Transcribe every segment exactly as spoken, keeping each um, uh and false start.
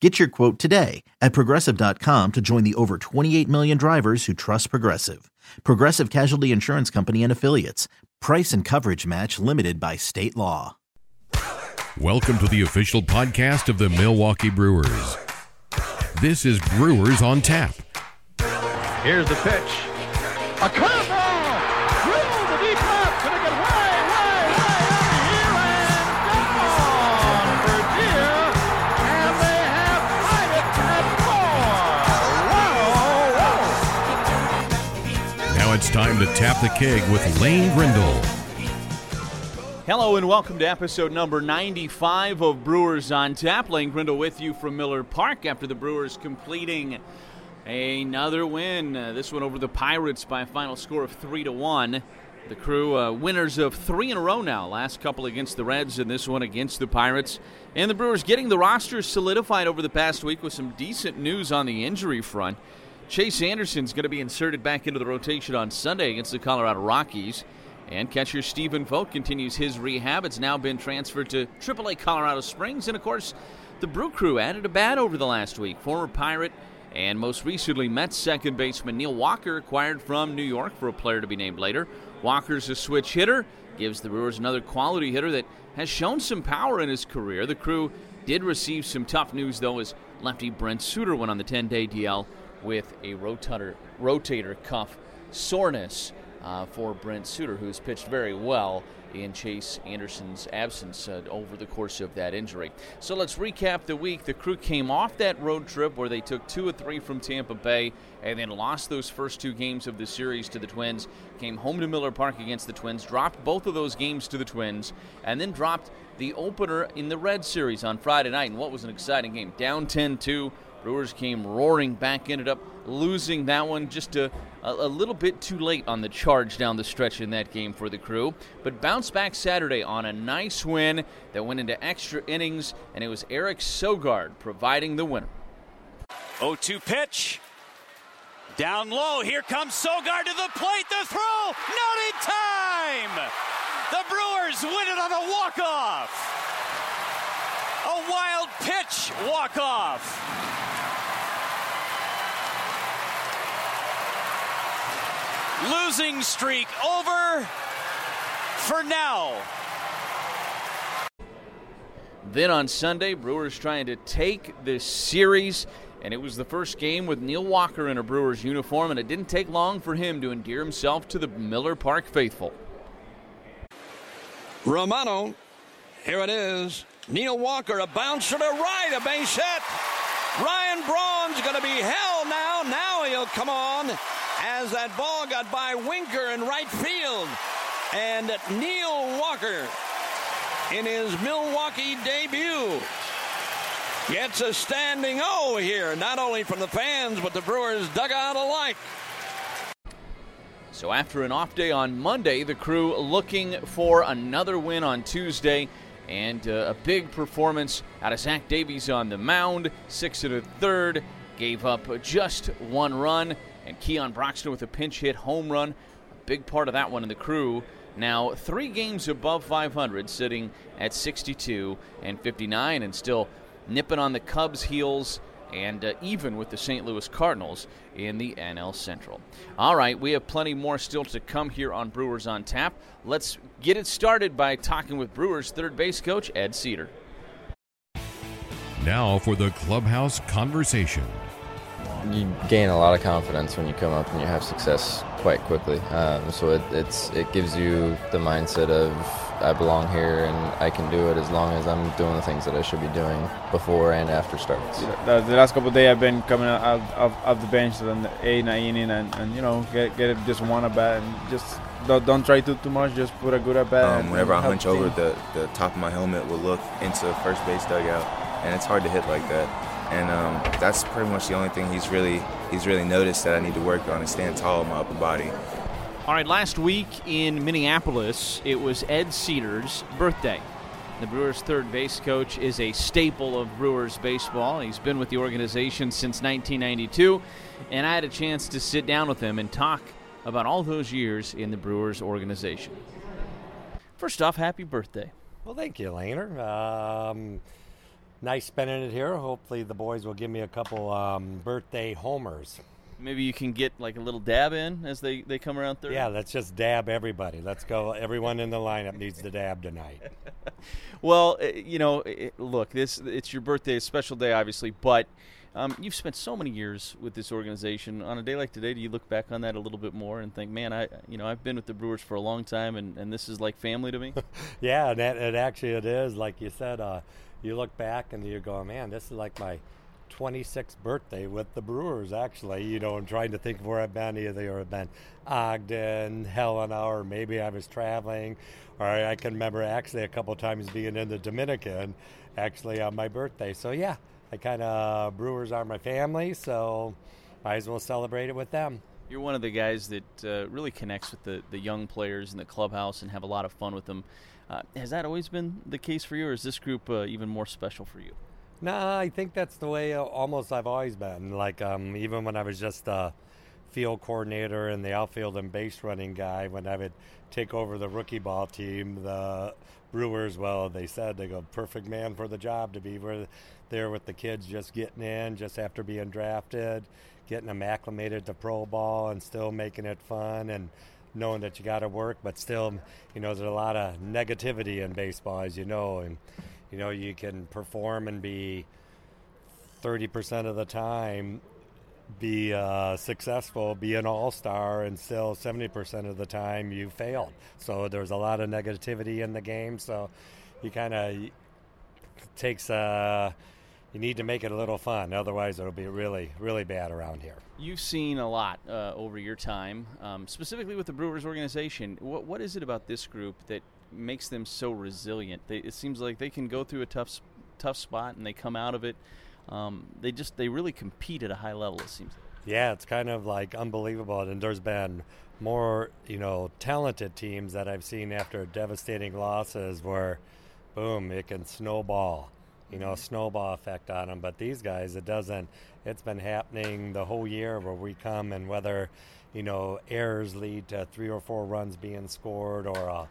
Get your quote today at Progressive dot com to join the over twenty-eight million drivers who trust Progressive. Progressive Casualty Insurance Company and Affiliates. Price and coverage match limited by state law. Welcome to the official podcast of the Milwaukee Brewers. This is Brewers on Tap. Here's the pitch. A curveball! Through the deep left, and it goes way, way, way out here and gone for dear, and they have tied it at four. Wow, wow! Now it's time to tap the keg with Lane Grindle. Hello and welcome to episode number ninety-five of Brewers on Tap. Lane Grindle with you from Miller Park after the Brewers completing another win. Uh, this one over the Pirates by a final score of three to one. The crew uh, winners of three in a row now. Last couple against the Reds and this one against the Pirates. And the Brewers getting the roster solidified over the past week with some decent news on the injury front. Chase Anderson's going to be inserted back into the rotation on Sunday against the Colorado Rockies. And catcher Stephen Vogt continues his rehab. It's now been transferred to triple A Colorado Springs. And, of course, the Brew Crew added a bat over the last week. Former Pirate and most recently Mets second baseman Neil Walker acquired from New York for a player to be named later. Walker's a switch hitter, gives the Brewers another quality hitter that has shown some power in his career. The Crew did receive some tough news, though, as lefty Brent Suter went on the ten-day D L with a rotator, rotator cuff soreness. Uh, for Brent Suter, who's pitched very well in Chase Anderson's absence uh, over the course of that injury. So let's recap the week. The Crew came off that road trip where they took two or three from Tampa Bay and then lost those first two games of the series to the Twins, came home to Miller Park against the Twins, dropped both of those games to the Twins, and then dropped the opener in the Reds series on Friday night. And what was an exciting game. Down ten two. Brewers came roaring back, ended up losing that one just a, a little bit too late on the charge down the stretch in that game for the Crew. But bounced back Saturday on a nice win that went into extra innings, and it was Eric Sogard providing the winner. oh two pitch. Down low. Here comes Sogard to the plate. The throw. Not in time. The Brewers win it on a walk-off. A wild pitch walk-off. Losing streak over for now. Then on Sunday, Brewers trying to take this series, and it was the first game with Neil Walker in a Brewers uniform, and it didn't take long for him to endear himself to the Miller Park faithful. Romano, here it is. Neil Walker, a bouncer to right, a base hit. Ryan Braun's going to be held now. Now he'll come on. As that ball got by Winker in right field. And Neil Walker, in his Milwaukee debut, gets a standing O here, not only from the fans, but the Brewers dugout alike. So after an off day on Monday, the Crew looking for another win on Tuesday. And uh, a big performance out of Zach Davies on the mound. Six and a third, gave up just one run. And Keon Broxton with a pinch hit home run. A big part of that one in the Crew. Now three games above five hundred, sitting at sixty-two and fifty-nine, and still nipping on the Cubs' heels and uh, even with the Saint Louis Cardinals in the N L Central. All right, we have plenty more still to come here on Brewers on Tap. Let's get it started by talking with Brewers third base coach Ed Cedar. Now for the clubhouse conversation. You gain a lot of confidence when you come up and you have success quite quickly. Um, so it, it's it gives you the mindset of I belong here and I can do it as long as I'm doing the things that I should be doing before and after starts. The, the last couple of days I've been coming out of, of, of the bench on the eighth inning and, and you know get get just one at bat and just don't, don't try to too much. Just put a good at bat. Um, whenever I hunch over, the the top of my helmet will look into first base dugout, and it's hard to hit like that. And um, that's pretty much the only thing he's really he's really noticed that I need to work on, is stand tall in my upper body. All right, last week in Minneapolis, it was Ed Cedar's birthday. The Brewers' third base coach is a staple of Brewers baseball. He's been with the organization since nineteen ninety-two, and I had a chance to sit down with him and talk about all those years in the Brewers organization. First off, happy birthday. Well, thank you, Laner. Um, nice spending it here. Hopefully the boys will give me a couple um, birthday homers. Maybe you can get like a little dab in as they, they come around third. Yeah, let's just dab everybody. Let's go. Everyone in the lineup needs to dab tonight. Well, you know, look, this it's your birthday, a special day, obviously, but um, you've spent so many years with this organization. On a day like today, do you look back on that a little bit more and think, man, I you know I've been with the Brewers for a long time, and, and this is like family to me? Yeah, and that, it actually it is. Like you said, uh, you look back and you're going, man, this is like my twenty-sixth birthday with the Brewers, actually. You know, I'm trying to think of where I've been. Either I've been Ogden, Helena, or maybe I was traveling. Or I can remember actually a couple times being in the Dominican, actually, on my birthday. So, yeah, I kind of, Brewers are my family, so might as well celebrate it with them. You're one of the guys that uh, really connects with the, the young players in the clubhouse and have a lot of fun with them. Uh, has that always been the case for you, or is this group uh, even more special for you? No, nah, I think that's the way almost I've always been. Like, um, even when I was just a field coordinator and the outfield and base running guy, when I would take over the rookie ball team, the Brewers, well, they said they go, perfect man for the job to be where there with the kids just getting in, just after being drafted, getting them acclimated to pro ball and still making it fun and knowing that you got to work. But still, you know, there's a lot of negativity in baseball, as you know, and you know, you can perform and be thirty percent of the time, be uh, successful, be an all-star, and still seventy percent of the time you failed. So there's a lot of negativity in the game. So you kind of takes uh, you need to make it a little fun. Otherwise, it'll be really, really bad around here. You've seen a lot uh, over your time, um, specifically with the Brewers organization. What what is it about this group that makes them so resilient? They, it seems like they can go through a tough tough spot and they come out of it. Um, they just they really compete at a high level, it seems. Yeah, it's kind of like unbelievable. And there's been more, you know, talented teams that I've seen after devastating losses where, boom, it can snowball, you know, mm-hmm. snowball effect on them. But these guys, it doesn't. It's been happening the whole year where we come and whether, you know, errors lead to three or four runs being scored or a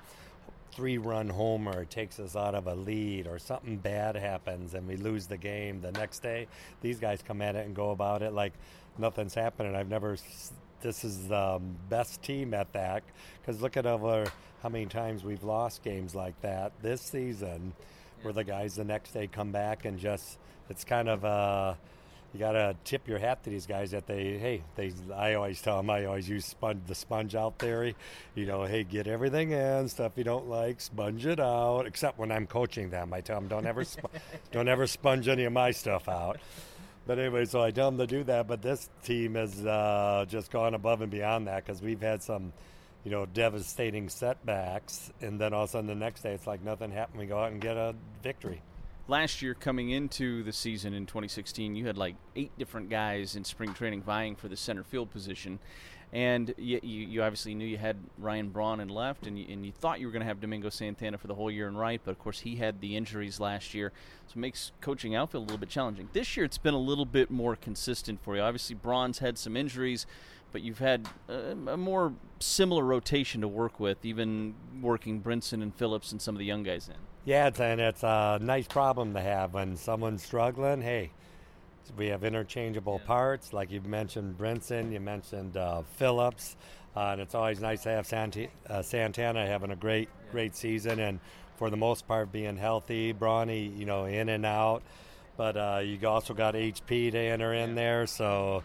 three-run homer takes us out of a lead or something bad happens and we lose the game the next day. These guys come at it and go about it like nothing's happening. I've never – this is the best team at that because look at over how many times we've lost games like that this season yeah. where the guys the next day come back and just – it's kind of a – you got to tip your hat to these guys that they, hey, they. I always tell them, I always use sponge, the sponge out theory. You know, hey, get everything in, stuff you don't like, sponge it out, except when I'm coaching them. I tell them, don't ever, sp- don't ever sponge any of my stuff out. But anyway, so I tell them to do that. But this team has uh, just gone above and beyond that because we've had some, you know, devastating setbacks. And then all of a sudden the next day it's like nothing happened. We go out and get a victory. Last year, coming into the season in twenty sixteen, you had like eight different guys in spring training vying for the center field position. And you, you obviously knew you had Ryan Braun in left, and you, and you thought you were going to have Domingo Santana for the whole year in right. But, of course, he had the injuries last year, so it makes coaching outfield a little bit challenging. This year, it's been a little bit more consistent for you. Obviously, Braun's had some injuries, but you've had a, a more similar rotation to work with, even working Brinson and Phillips and some of the young guys in. Yeah, it's, and it's a nice problem to have when someone's struggling. Hey, we have interchangeable yeah. parts. Like you've mentioned Brinson, you mentioned uh, Phillips. Uh, and it's always nice to have Sant- uh, Santana having a great, yeah. great season. And for the most part, being healthy. Brawny, you know, in and out. But uh, you also got H P to enter in yeah. there. So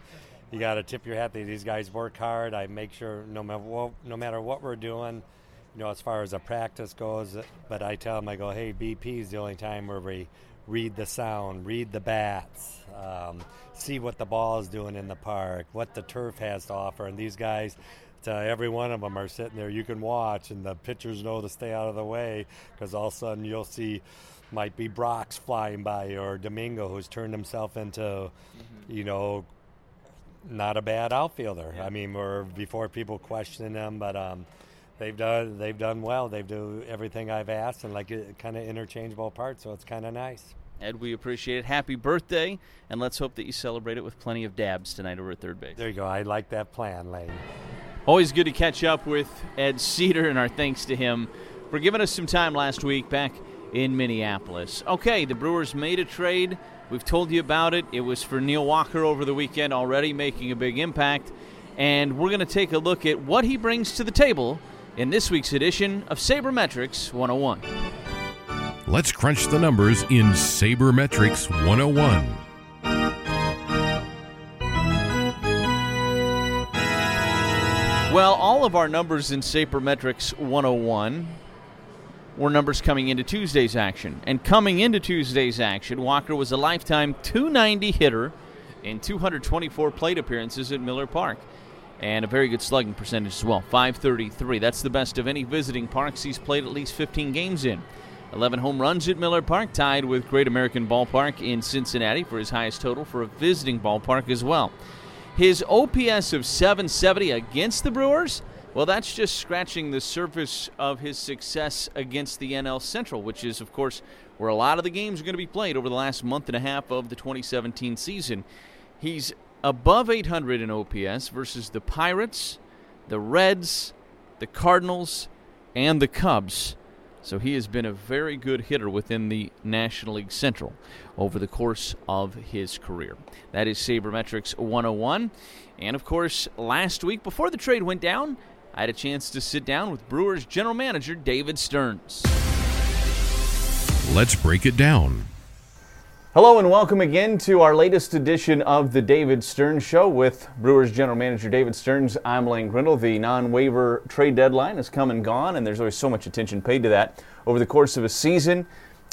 you got to tip your hat. These guys work hard. I make sure no matter what, no matter what we're doing, you know, as far as a practice goes, but I tell them, I go, hey, B P is the only time where we read the sound, read the bats, um, see what the ball is doing in the park, what the turf has to offer. And these guys, to every one of them are sitting there. You can watch, and the pitchers know to stay out of the way because all of a sudden you'll see might be Brock's flying by or Domingo who's turned himself into, mm-hmm. you know, not a bad outfielder. Yeah. I mean, we're before people question him, but um, they've done they've done well. They do everything I've asked, and like kind of interchangeable parts, so it's kind of nice. Ed, we appreciate it. Happy birthday, and let's hope that you celebrate it with plenty of dabs tonight over at third base. There you go. I like that plan, Lane. Always good to catch up with Ed Cedar, and our thanks to him for giving us some time last week back in Minneapolis. Okay, the Brewers made a trade. We've told you about it. It was for Neil Walker over the weekend, already making a big impact. And we're going to take a look at what he brings to the table in this week's edition of Sabermetrics one oh one. Let's crunch the numbers in Sabermetrics one oh one. Well, all of our numbers in Sabermetrics one oh one were numbers coming into Tuesday's action. And coming into Tuesday's action, Walker was a lifetime two ninety hitter in two hundred twenty-four plate appearances at Miller Park. And a very good slugging percentage as well, five thirty-three. That's the best of any visiting parks he's played at least fifteen games in. eleven home runs at Miller Park, tied with Great American Ballpark in Cincinnati for his highest total for a visiting ballpark as well. His O P S of seven seventy against the Brewers, well, that's just scratching the surface of his success against the N L Central, which is, of course, where a lot of the games are going to be played over the last month and a half of the twenty seventeen season. He's above eight hundred in O P S versus the Pirates, the Reds, the Cardinals, and the Cubs. So he has been a very good hitter within the National League Central over the course of his career. That is Sabermetrics one oh one. And, of course, last week before the trade went down, I had a chance to sit down with Brewers general manager David Stearns. Let's break it down. Hello and welcome again to our latest edition of the David Stearns Show with Brewers general manager David Stearns. I'm Lane Grindle. The non-waiver trade deadline has come and gone, and there's always so much attention paid to that over the course of a season.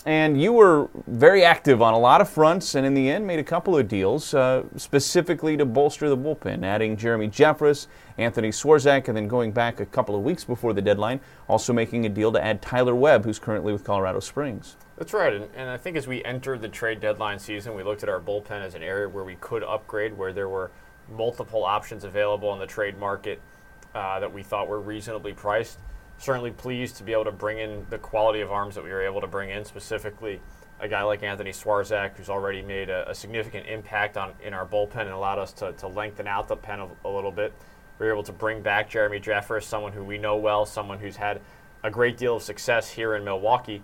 And you were very active on a lot of fronts, and in the end made a couple of deals uh, specifically to bolster the bullpen, adding Jeremy Jeffress, Anthony Swarzak, and then going back a couple of weeks before the deadline, also making a deal to add Tyler Webb, who's currently with Colorado Springs. That's right, and, and I think as we entered the trade deadline season, we looked at our bullpen as an area where we could upgrade, where there were multiple options available in the trade market uh, that we thought were reasonably priced. Certainly pleased to be able to bring in the quality of arms that we were able to bring in, specifically a guy like Anthony Swarzak, who's already made a, a significant impact on in our bullpen and allowed us to, to lengthen out the pen a, a little bit. We were able to bring back Jeremy Jeffress, someone who we know well, someone who's had a great deal of success here in Milwaukee,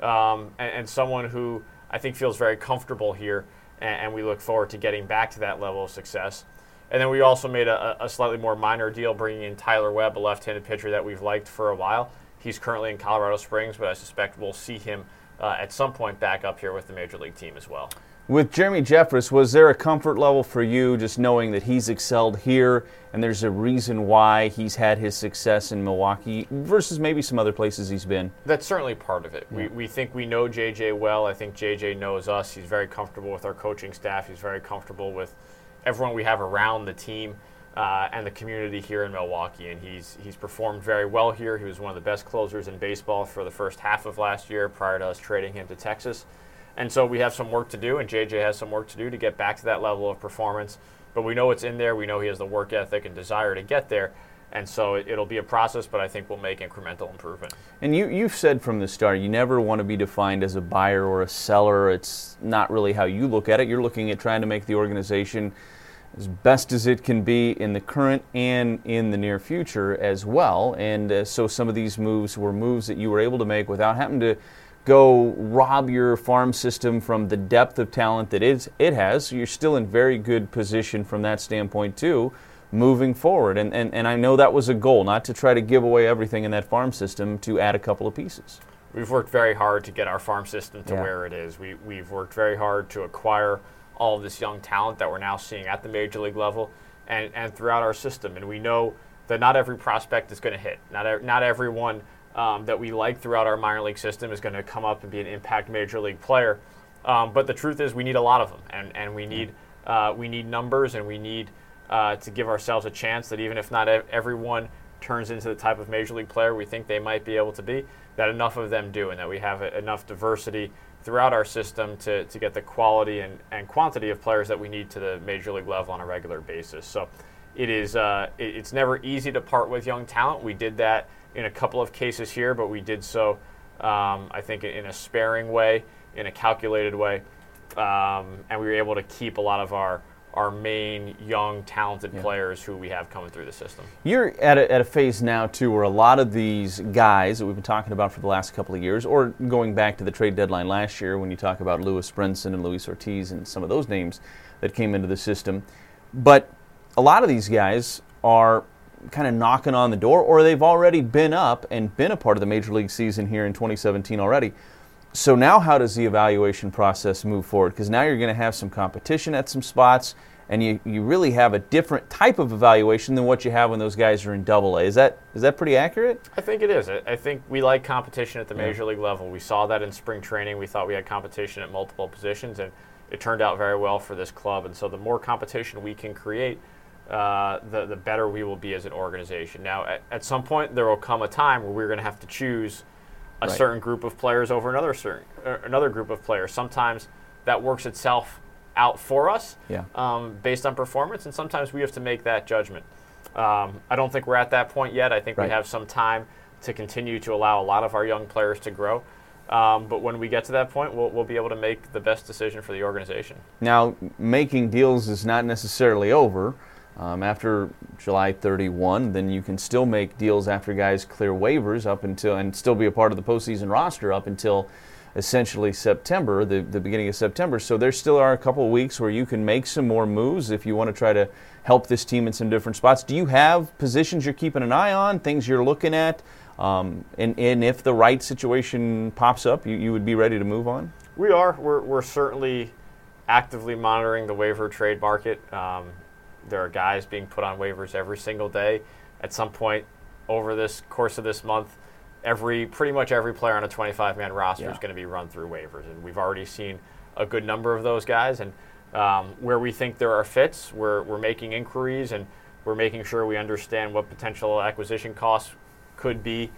um, and, and someone who I think feels very comfortable here, and, and we look forward to getting back to that level of success. And then we also made a, a slightly more minor deal, bringing in Tyler Webb, a left-handed pitcher that we've liked for a while. He's currently in Colorado Springs, but I suspect we'll see him uh, at some point back up here with the Major League team as well. With Jeremy Jeffress, was there a comfort level for you just knowing that he's excelled here and there's a reason why he's had his success in Milwaukee versus maybe some other places he's been? That's certainly part of it. Yeah. We we think we know J J well. I think J J knows us. He's very comfortable with our coaching staff. He's very comfortable with everyone we have around the team uh, and the community here in Milwaukee, and he's he's performed very well here. He was one of the best closers in baseball for the first half of last year prior to us trading him to Texas. And so we have some work to do, and J J has some work to do to get back to that level of performance. But we know it's in there. We know he has the work ethic and desire to get there. And so it, it'll be a process, but I think we'll make incremental improvement. And you, you've said from the start, you never want to be defined as a buyer or a seller. It's not really how you look at it. You're looking at trying to make the organization as best as it can be in the current and in the near future as well. And uh, so some of these moves were moves that you were able to make without having to go rob your farm system from the depth of talent that is, it has. So you're still in very good position from that standpoint too, moving forward. And, and and I know that was a goal, not to try to give away everything in that farm system, to add a couple of pieces. We've worked very hard to get our farm system to yeah. where it is. We, we've worked very hard to acquire all of this young talent that we're now seeing at the Major League level and, and throughout our system. And we know that not every prospect is going to hit. Not, not everyone um, that we like throughout our minor league system is going to come up and be an impact Major League player. Um, but the truth is we need a lot of them, and, and we need uh, we need numbers, and we need Uh, to give ourselves a chance that even if not everyone turns into the type of major league player we think they might be able to be, that enough of them do, and that we have enough diversity throughout our system to, to get the quality and, and quantity of players that we need to the major league level on a regular basis. So it is uh, it, it's never easy to part with young talent. We did that in a couple of cases here, but we did so, um, I think, in a sparing way, in a calculated way, um, and we were able to keep a lot of our our main young talented yeah. players who we have coming through the system. You're at a, at a phase now too where a lot of these guys that we've been talking about for the last couple of years, or going back to the trade deadline last year when you talk about Lewis Brinson and Luis Ortiz and some of those names that came into the system, but a lot of these guys are kind of knocking on the door, or they've already been up and been a part of the major league season here in twenty seventeen already. So now how does the evaluation process move forward? Because now you're going to have some competition at some spots, and you, you really have a different type of evaluation than what you have when those guys are in Double A. Is that is that pretty accurate? I think it is. I think we like competition at the major yeah. league level. We saw that in spring training. We thought we had competition at multiple positions, and it turned out very well for this club. And so the more competition we can create, uh, the, the better we will be as an organization. Now, at, at some point, there will come a time where we're going to have to choose a right. certain group of players over another certain uh, another group of players. Sometimes that works itself out for us yeah. um, based on performance, and sometimes we have to make that judgment. Um, I don't think we're at that point yet. I think right. we have some time to continue to allow a lot of our young players to grow. Um, but when we get to that point, we'll, we'll be able to make the best decision for the organization. Now, making deals is not necessarily over. Um, after July thirty-first, then you can still make deals after guys clear waivers up until, and still be a part of the postseason roster up until essentially September, the, the beginning of September. So there still are a couple of weeks where you can make some more moves if you want to try to help this team in some different spots. Do you have positions you're keeping an eye on, things you're looking at? Um, and, and if the right situation pops up, you, you would be ready to move on? We are. We're, we're certainly actively monitoring the waiver trade market. Um, There are guys being put on waivers every single day. At some point over this course of this month, every pretty much every player on a twenty-five man roster yeah. is going to be run through waivers. And we've already seen a good number of those guys. And um, where we think there are fits, we're, we're making inquiries, and we're making sure we understand what potential acquisition costs could be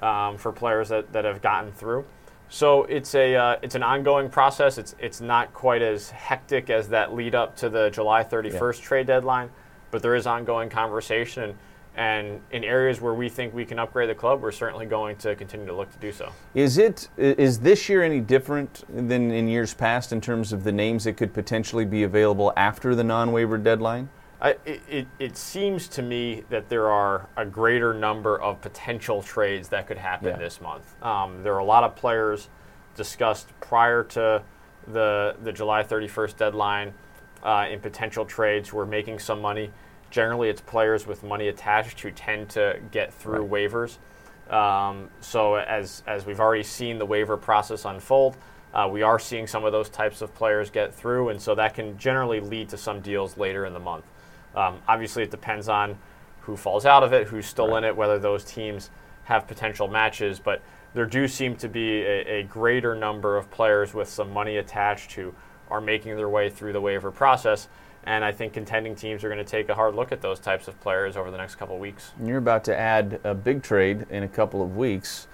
um, for players that, that have gotten through. So it's a uh, it's an ongoing process. It's it's not quite as hectic as that lead up to the July thirty-first yeah. trade deadline, but there is ongoing conversation, and, and in areas where we think we can upgrade the club, we're certainly going to continue to look to do so. Is it is this year any different than in years past in terms of the names that could potentially be available after the non-waiver deadline? I, it, it seems to me that there are a greater number of potential trades that could happen yeah. this month. Um, there are a lot of players discussed prior to the the July thirty-first deadline uh, in potential trades who are making some money. Generally, it's players with money attached who tend to get through right. waivers. Um, so as, as we've already seen the waiver process unfold, Uh, we are seeing some of those types of players get through, and so that can generally lead to some deals later in the month. Um, obviously, it depends on who falls out of it, who's still right. in it, whether those teams have potential matches, but there do seem to be a, a greater number of players with some money attached who are making their way through the waiver process, and I think contending teams are going to take a hard look at those types of players over the next couple of weeks. And you're about to add a big trade in a couple of weeks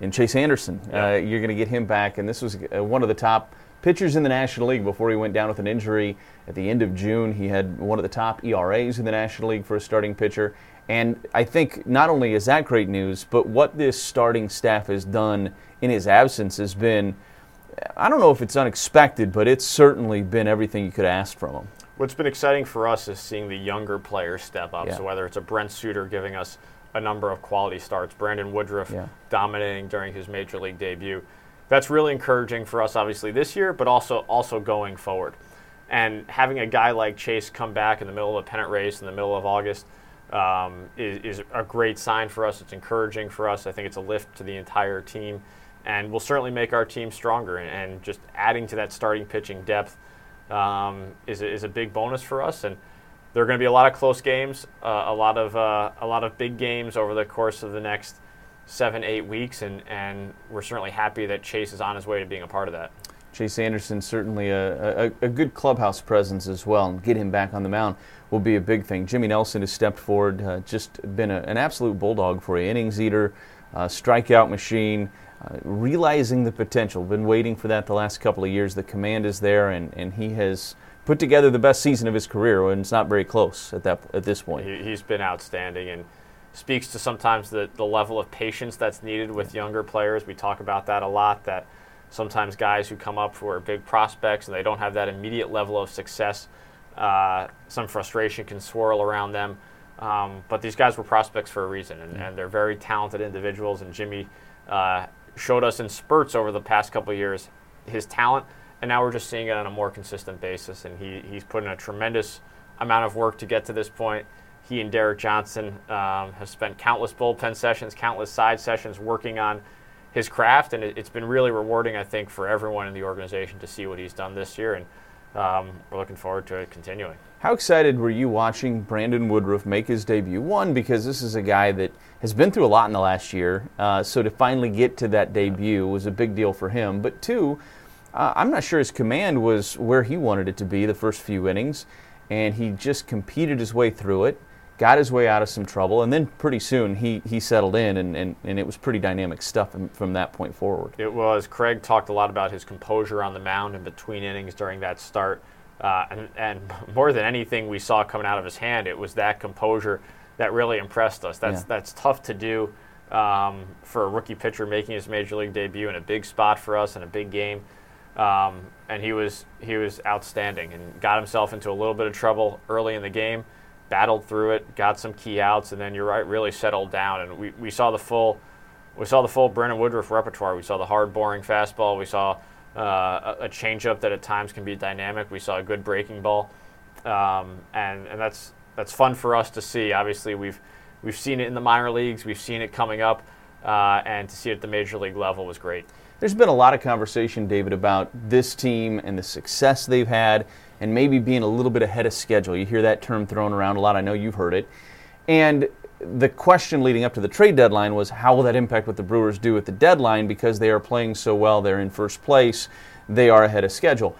in Chase Anderson. Yeah. Uh, you're going to get him back, and this was one of the top pitchers in the National League before he went down with an injury at the end of June. He had one of the top E R As in the National League for a starting pitcher. And I think not only is that great news, but what this starting staff has done in his absence has been, I don't know if it's unexpected, but it's certainly been everything you could ask from him. What's been exciting for us is seeing the younger players step up. Yeah. So whether it's a Brent Suter giving us a number of quality starts, Brandon Woodruff yeah. dominating during his major league debut, that's really encouraging for us, obviously, this year, but also also going forward. And having a guy like Chase come back in the middle of a pennant race in the middle of August um, is, is a great sign for us. It's encouraging for us. I think it's a lift to the entire team, and will certainly make our team stronger. And, and just adding to that starting pitching depth um, is, is a big bonus for us. And there are going to be a lot of close games, uh, a lot of uh, a lot of big games over the course of the next seven, eight weeks, and, and we're certainly happy that Chase is on his way to being a part of that. Chase Anderson, certainly a, a, a good clubhouse presence as well, and get him back on the mound will be a big thing. Jimmy Nelson has stepped forward, uh, just been a, an absolute bulldog for you. Innings eater, uh, strikeout machine, uh, realizing the potential. Been waiting for that the last couple of years. The command is there, and, and he has put together the best season of his career, and it's not very close at that at this point. He, he's been outstanding, and speaks to sometimes the, the level of patience that's needed with younger players. We talk about that a lot, that sometimes guys who come up who are big prospects and they don't have that immediate level of success, uh, some frustration can swirl around them. Um, but these guys were prospects for a reason, and, and they're very talented individuals, and Jimmy uh, showed us in spurts over the past couple of years his talent, and now we're just seeing it on a more consistent basis, and he, he's put in a tremendous amount of work to get to this point. He and Derek Johnson um, have spent countless bullpen sessions, countless side sessions working on his craft, and it, it's been really rewarding, I think, for everyone in the organization to see what he's done this year, and um, we're looking forward to it continuing. How excited were you watching Brandon Woodruff make his debut? One, because this is a guy that has been through a lot in the last year, uh, so to finally get to that debut was a big deal for him. But two, uh, I'm not sure his command was where he wanted it to be the first few innings, and he just competed his way through it, got his way out of some trouble, and then pretty soon he, he settled in, and, and, and it was pretty dynamic stuff from that point forward. It was. Craig talked a lot about his composure on the mound in between innings during that start, uh, and, and more than anything we saw coming out of his hand, it was that composure that really impressed us. That's yeah. that's tough to do um, for a rookie pitcher making his major league debut in a big spot for us in a big game, um, and he was he was outstanding and got himself into a little bit of trouble early in the game, battled through it, got some key outs, and then you're right, really settled down. And we, we saw the full, we saw the full Brandon Woodruff repertoire. We saw the hard, boring fastball. We saw uh, a, a changeup that at times can be dynamic. We saw a good breaking ball, um, and and that's that's fun for us to see. Obviously, we've we've seen it in the minor leagues. We've seen it coming up, uh, and to see it at the major league level was great. There's been a lot of conversation, David, about this team and the success they've had, and maybe being a little bit ahead of schedule. You hear that term thrown around a lot. I know you've heard it. And the question leading up to the trade deadline was, how will that impact what the Brewers do at the deadline, because they are playing so well, they're in first place, they are ahead of schedule.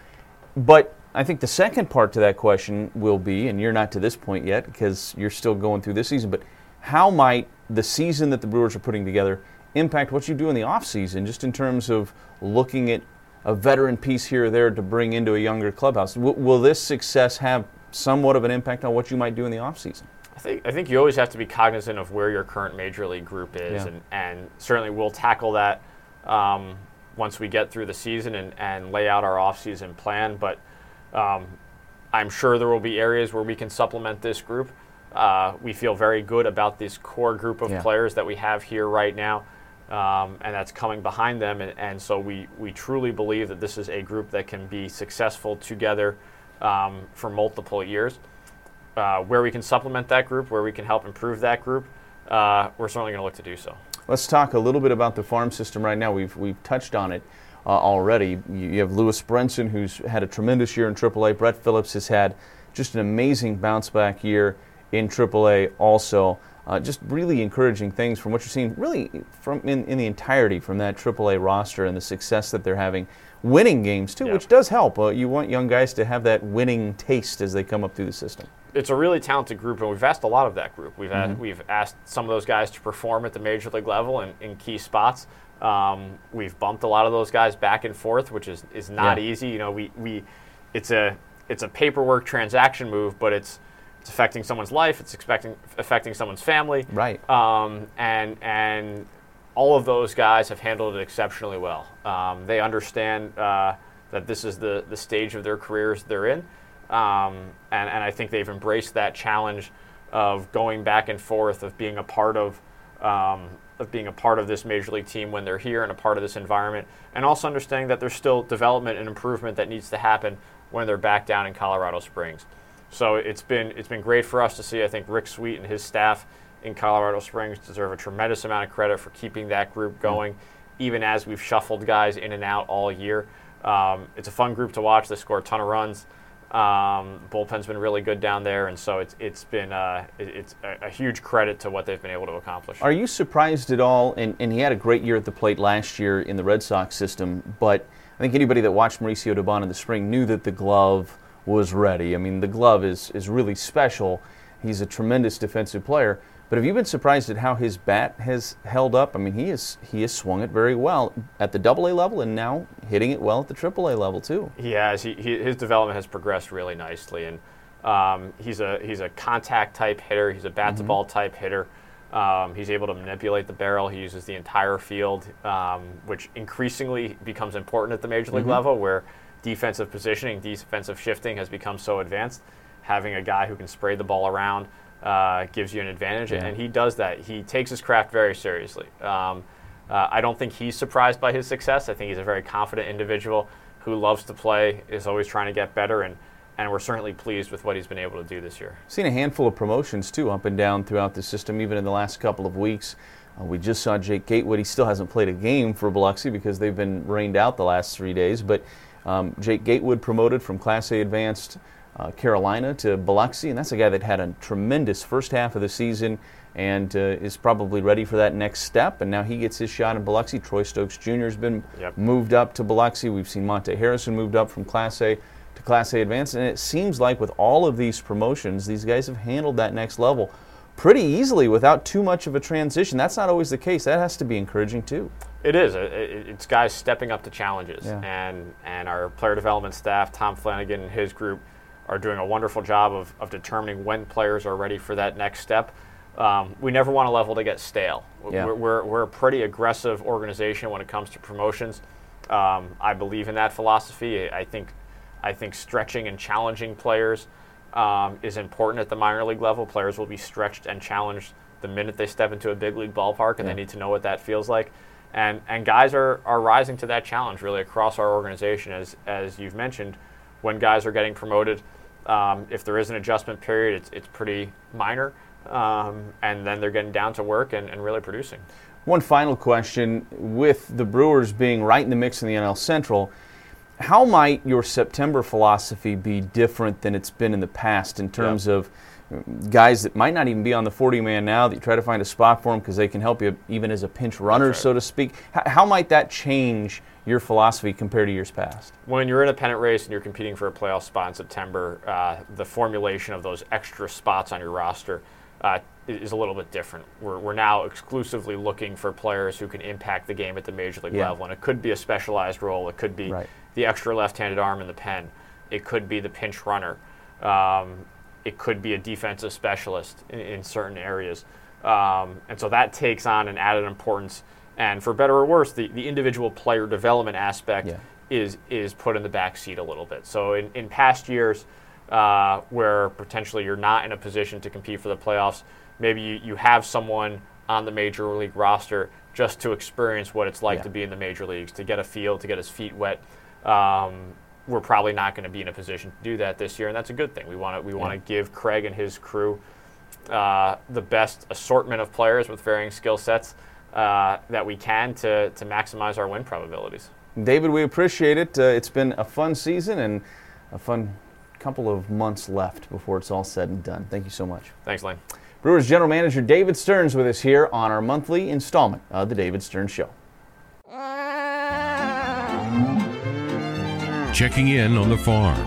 But I think the second part to that question will be, and you're not to this point yet because you're still going through this season, but how might the season that the Brewers are putting together impact what you do in the offseason, just in terms of looking at a veteran piece here or there to bring into a younger clubhouse? W- will this success have somewhat of an impact on what you might do in the offseason? I think I think you always have to be cognizant of where your current major league group is, yeah. and, and certainly we'll tackle that um, once we get through the season and, and lay out our offseason plan. But um, I'm sure there will be areas where we can supplement this group. Uh, we feel very good about this core group of yeah. players that we have here right now. Um, and that's coming behind them, and, and so we, we truly believe that this is a group that can be successful together um, for multiple years. Uh, where we can supplement that group, where we can help improve that group, uh, we're certainly going to look to do so. Let's talk a little bit about the farm system right now. We've we've touched on it uh, already. You have Lewis Brinson, who's had a tremendous year in triple A. Brett Phillips has had just an amazing bounce-back year in triple A also. Uh, just really encouraging things from what you're seeing, really from in, in the entirety from that triple A roster and the success that they're having, winning games too, yeah. which does help. Uh, you want young guys to have that winning taste as they come up through the system. It's a really talented group, and we've asked a lot of that group. We've mm-hmm. had, we've asked some of those guys to perform at the major league level and in key spots. Um, we've bumped a lot of those guys back and forth, which is, is not yeah. easy. You know, we we it's a it's a paperwork transaction move, but it's. It's affecting someone's life. It's expecting, affecting someone's family. Right. Um, and and all of those guys have handled it exceptionally well. Um, they understand uh, that this is the, the stage of their careers they're in, um, and and I think they've embraced that challenge of going back and forth, of being a part of um, of being a part of this major league team when they're here and a part of this environment, and also understanding that there's still development and improvement that needs to happen when they're back down in Colorado Springs. So it's been it's been great for us to see. I think Rick Sweet and his staff in Colorado Springs deserve a tremendous amount of credit for keeping that group going, mm-hmm. even as we've shuffled guys in and out all year. Um, it's a fun group to watch. They score a ton of runs. Um, bullpen's been really good down there, and so it's it's been uh, it's a, a huge credit to what they've been able to accomplish. Are you surprised at all? And, and he had a great year at the plate last year in the Red Sox system, but I think anybody that watched Mauricio Dubon in the spring knew that the glove was ready. I mean, the glove is is really special. He's a tremendous defensive player. But have you been surprised at how his bat has held up? I mean, he is he has swung it very well at the double A level and now hitting it well at the triple A level too. He has. He, he, his development has progressed really nicely, and um, he's a he's a contact type hitter. He's a bat to ball mm-hmm. type hitter. Um, he's able to manipulate the barrel. He uses the entire field, um, which increasingly becomes important at the major league mm-hmm. level, where defensive positioning, defensive shifting has become so advanced. Having a guy who can spray the ball around uh, gives you an advantage, yeah. and he does that. He takes his craft very seriously. Um, uh, I don't think he's surprised by his success. I think he's a very confident individual who loves to play, is always trying to get better, and and we're certainly pleased with what he's been able to do this year. Seen a handful of promotions, too, up and down throughout the system, even in the last couple of weeks. Uh, we just saw Jake Gatewood. He still hasn't played a game for Biloxi because they've been rained out the last three days, but um, Jake Gatewood promoted from Class A Advanced Uh, Carolina to Biloxi, and that's a guy that had a tremendous first half of the season and uh, is probably ready for that next step, and now he gets his shot in Biloxi. Troy Stokes Junior has been yep. moved up to Biloxi. We've seen Monte Harrison moved up from Class A to Class A Advanced, and it seems like with all of these promotions, these guys have handled that next level pretty easily without too much of a transition. That's not always the case. That has to be encouraging, too. It is. It's guys stepping up to challenges, yeah. and, and our player development staff, Tom Flanagan and his group, are doing a wonderful job of, of determining when players are ready for that next step. Um, we never want a level to get stale. Yeah. We're, we're, we're a pretty aggressive organization when it comes to promotions. Um, I believe in that philosophy. I think I think stretching and challenging players um, is important at the minor league level. Players will be stretched and challenged the minute they step into a big league ballpark, and yeah. they need to know what that feels like. And and guys are, are rising to that challenge really across our organization, as as you've mentioned. When guys are getting promoted, um, if there is an adjustment period, it's it's pretty minor, um, and then they're getting down to work and, and really producing. One final question, with the Brewers being right in the mix in the N L Central, how might your September philosophy be different than it's been in the past in terms yeah. of guys that might not even be on the forty-man now, that you try to find a spot for them because they can help you even as a pinch runner, right. so to speak? H- how might that change your philosophy compared to years past? When you're in a pennant race and you're competing for a playoff spot in September, uh, the formulation of those extra spots on your roster uh, is a little bit different. We're, we're now exclusively looking for players who can impact the game at the major league yeah. level, and it could be a specialized role. It could be right. the extra left-handed arm in the pen. It could be the pinch runner. Um, It could be a defensive specialist in, in certain areas. Um, and so that takes on an added importance. And for better or worse, the, the individual player development aspect yeah. is is put in the back seat a little bit. So in, in past years uh, where potentially you're not in a position to compete for the playoffs, maybe you, you have someone on the major league roster just to experience what it's like yeah. to be in the major leagues, to get a feel, to get his feet wet. Um, We're probably not going to be in a position to do that this year, and that's a good thing. We want to we yeah. want to give Craig and his crew uh, the best assortment of players with varying skill sets uh, that we can to to maximize our win probabilities. David, we appreciate it. Uh, it's been a fun season and a fun couple of months left before it's all said and done. Thank you so much. Thanks, Lane. Brewers General Manager David Stearns with us here on our monthly installment of The David Stearns Show. Checking in on the farm.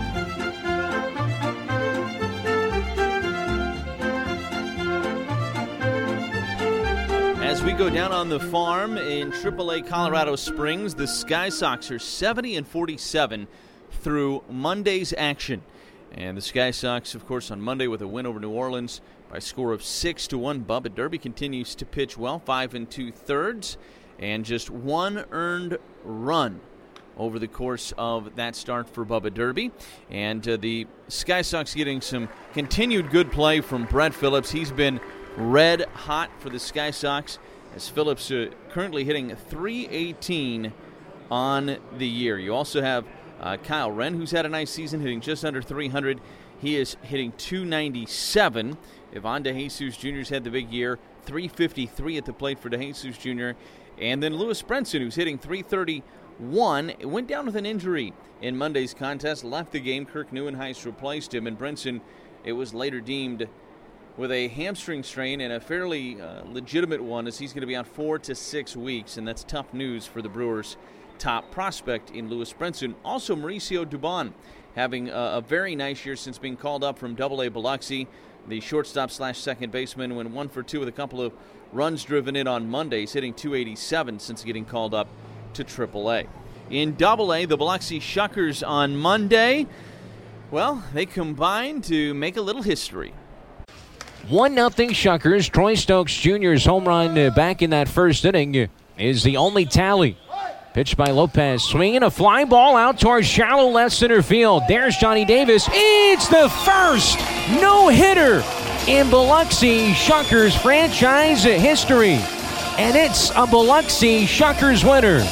As we go down on the farm in triple A Colorado Springs, the Sky Sox are seventy and forty-seven through Monday's action. And the Sky Sox, of course, on Monday with a win over New Orleans by a score of six to one. Bubba Derby continues to pitch well, five and two-thirds, and just one earned run over the course of that start for Bubba Derby. And uh, the Sky Sox getting some continued good play from Brett Phillips. He's been red hot for the Sky Sox, as Phillips uh, currently hitting three eighteen on the year. You also have uh, Kyle Wren, who's had a nice season, hitting just under three hundred. He is hitting two ninety-seven. Ivan DeJesus Junior's had the big year, three fifty-three at the plate for DeJesus Junior And then Lewis Brinson, who's hitting three thirty. One, it went down with an injury in Monday's contest, left the game. Kirk Neuenhuis replaced him, and Brinson, it was later deemed with a hamstring strain, and a fairly uh, legitimate one, as he's going to be out four to six weeks, and that's tough news for the Brewers top prospect in Lewis Brinson. Also, Mauricio Dubon having a, a very nice year since being called up from double A Biloxi. The shortstop slash second baseman went one for two with a couple of runs driven in on Monday. He's hitting two eighty-seven since getting called up to triple A. In double A, the Biloxi Shuckers on Monday, well, they combined to make a little history. one nothing Shuckers. Troy Stokes Junior's home run uh, back in that first inning uh, is the only tally. Pitched by Lopez. Swinging a fly ball out towards shallow left center field. There's Johnny Davis. It's the first no-hitter in Biloxi Shuckers franchise history. And it's a Biloxi Shuckers winner.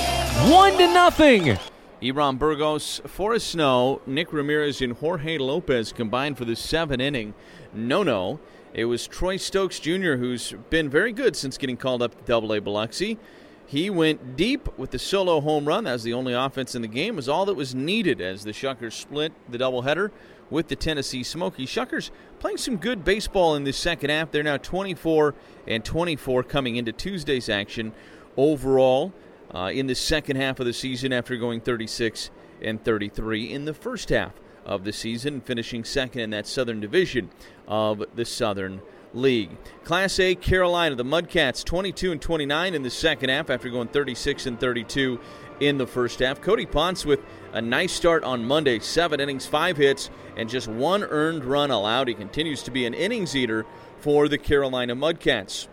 One to nothing. Ebron Burgos, Forrest Snow, Nick Ramirez, and Jorge Lopez combined for the seventh inning. No-no. It was Troy Stokes Junior, who's been very good since getting called up to double A Biloxi. He went deep with the solo home run. That was the only offense in the game. It was all that was needed as the Shuckers split the doubleheader with the Tennessee Smokies. Shuckers playing some good baseball in this second half. They're now twenty-four and twenty-four coming into Tuesday's action overall uh, in the second half of the season after going thirty-six and thirty-three in the first half of the season, finishing second in that Southern Division of the Southern League. Class A, Carolina, the Mudcats, twenty-two and twenty-nine in the second half after going thirty-six and thirty-two in the first half. Cody Ponce with a nice start on Monday, seven innings, five hits, and just one earned run allowed. He continues to be an innings eater for the Carolina Mudcats.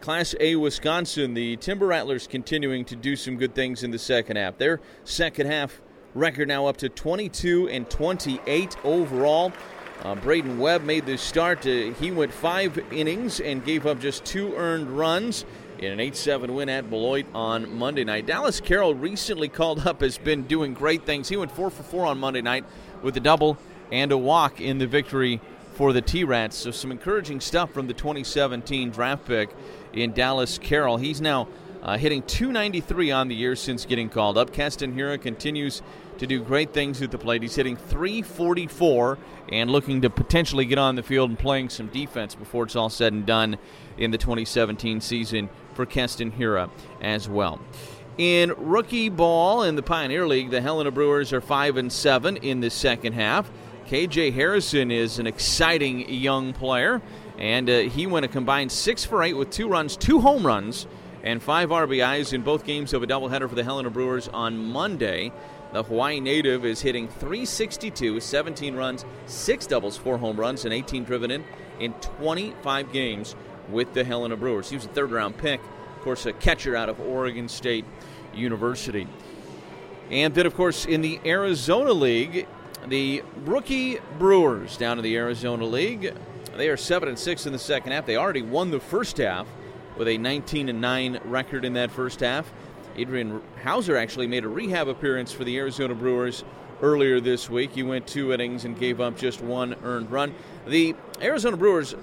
Class A, Wisconsin, the Timber Rattlers continuing to do some good things in the second half. Their second half record now up to twenty-two and twenty-eight overall. Uh, Braden Webb made the start. Uh, he went five innings and gave up just two earned runs in an eight seven win at Beloit on Monday night. Dallas Carroll, recently called up, has been doing great things. He went four for four on Monday night with a double and a walk in the victory for the T-Rats. So some encouraging stuff from the twenty seventeen draft pick in Dallas Carroll. He's now Uh, hitting two ninety-three on the year since getting called up. Castanheira continues to do great things at the plate. He's hitting three forty-four and looking to potentially get on the field and playing some defense before it's all said and done in the twenty seventeen season for Castanheira as well. In rookie ball in the Pioneer League, the Helena Brewers are five and seven in the second half. K J Harrison is an exciting young player, and uh, he went a combined six for eight with two runs, two home runs, and five R B Is in both games of a doubleheader for the Helena Brewers on Monday. The Hawaii native is hitting three sixty-two with seventeen runs, six doubles, four home runs, and eighteen driven in in twenty-five games with the Helena Brewers. He was a third-round pick, of course, a catcher out of Oregon State University. And then, of course, in the Arizona League, the rookie Brewers down in the Arizona League, they are seven and six in the second half. They already won the first half with a nineteen and nine record in that first half. Adrian Hauser actually made a rehab appearance for the Arizona Brewers earlier this week. He went two innings and gave up just one earned run. The Arizona Brewers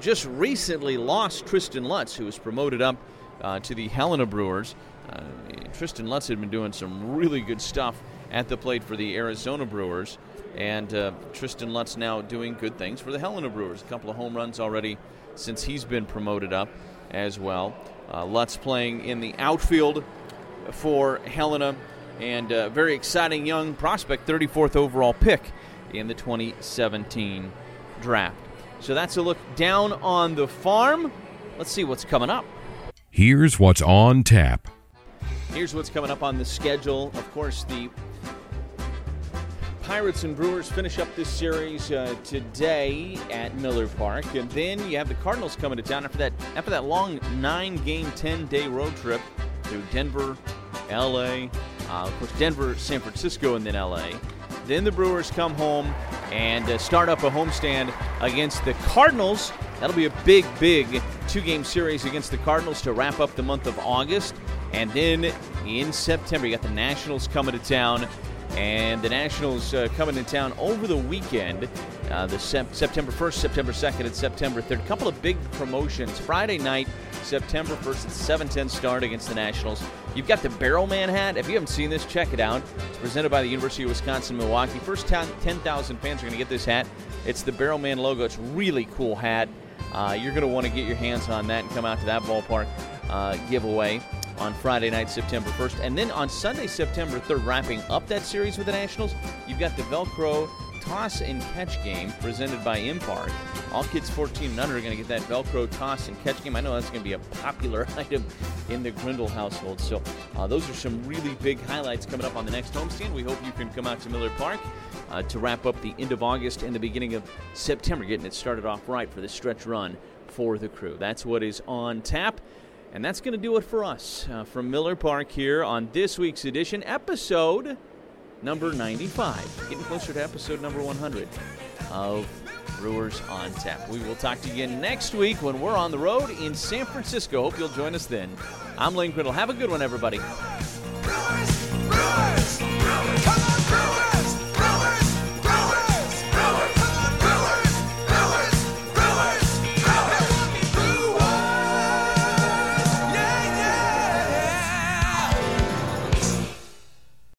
just recently lost Tristan Lutz, who was promoted up uh, to the Helena Brewers. Uh, Tristan Lutz had been doing some really good stuff at the plate for the Arizona Brewers, and uh, Tristan Lutz now doing good things for the Helena Brewers. A couple of home runs already since he's been promoted up as well. Uh, Lutz playing in the outfield for Helena, and a very exciting young prospect, thirty-fourth overall pick in the twenty seventeen draft. So that's a look down on the farm. Let's see what's coming up. Here's what's on tap. Here's what's coming up on the schedule. Of course, the Pirates and Brewers finish up this series uh, today at Miller Park, and then you have the Cardinals coming to town after that after that long nine-game, ten-day road trip to Denver, L A, uh, of course Denver, San Francisco, and then L A. Then the Brewers come home and uh, start up a homestand against the Cardinals. That'll be a big, big two-game series against the Cardinals to wrap up the month of August, and then in September you got the Nationals coming to town. And the Nationals uh, coming to town over the weekend, uh, the sep- September first, September second, and September third. A couple of big promotions. Friday night, September first, at seven ten start against the Nationals. You've got the Barrel Man hat. If you haven't seen this, check it out. It's presented by the University of Wisconsin-Milwaukee. First t- ten thousand fans are going to get this hat. It's the Barrel Man logo. It's a really cool hat. Uh, you're going to want to get your hands on that and come out to that ballpark uh, giveaway. on Friday night, September first. And then on Sunday, September third, wrapping up that series with the Nationals, you've got the Velcro Toss and Catch game presented by Impart. All kids fourteen and under are going to get that Velcro Toss and Catch game. I know that's going to be a popular item in the Grindle household. So uh, those are some really big highlights coming up on the next homestand. We hope you can come out to Miller Park uh, to wrap up the end of August and the beginning of September, getting it started off right for the stretch run for the crew. That's what is on tap. And that's going to do it for us uh, from Miller Park here on this week's edition, episode number ninety-five, getting closer to episode number one hundred of Brewers on Tap. We will talk to you again next week when we're on the road in San Francisco. Hope you'll join us then. I'm Lane Grindle. Have a good one, everybody.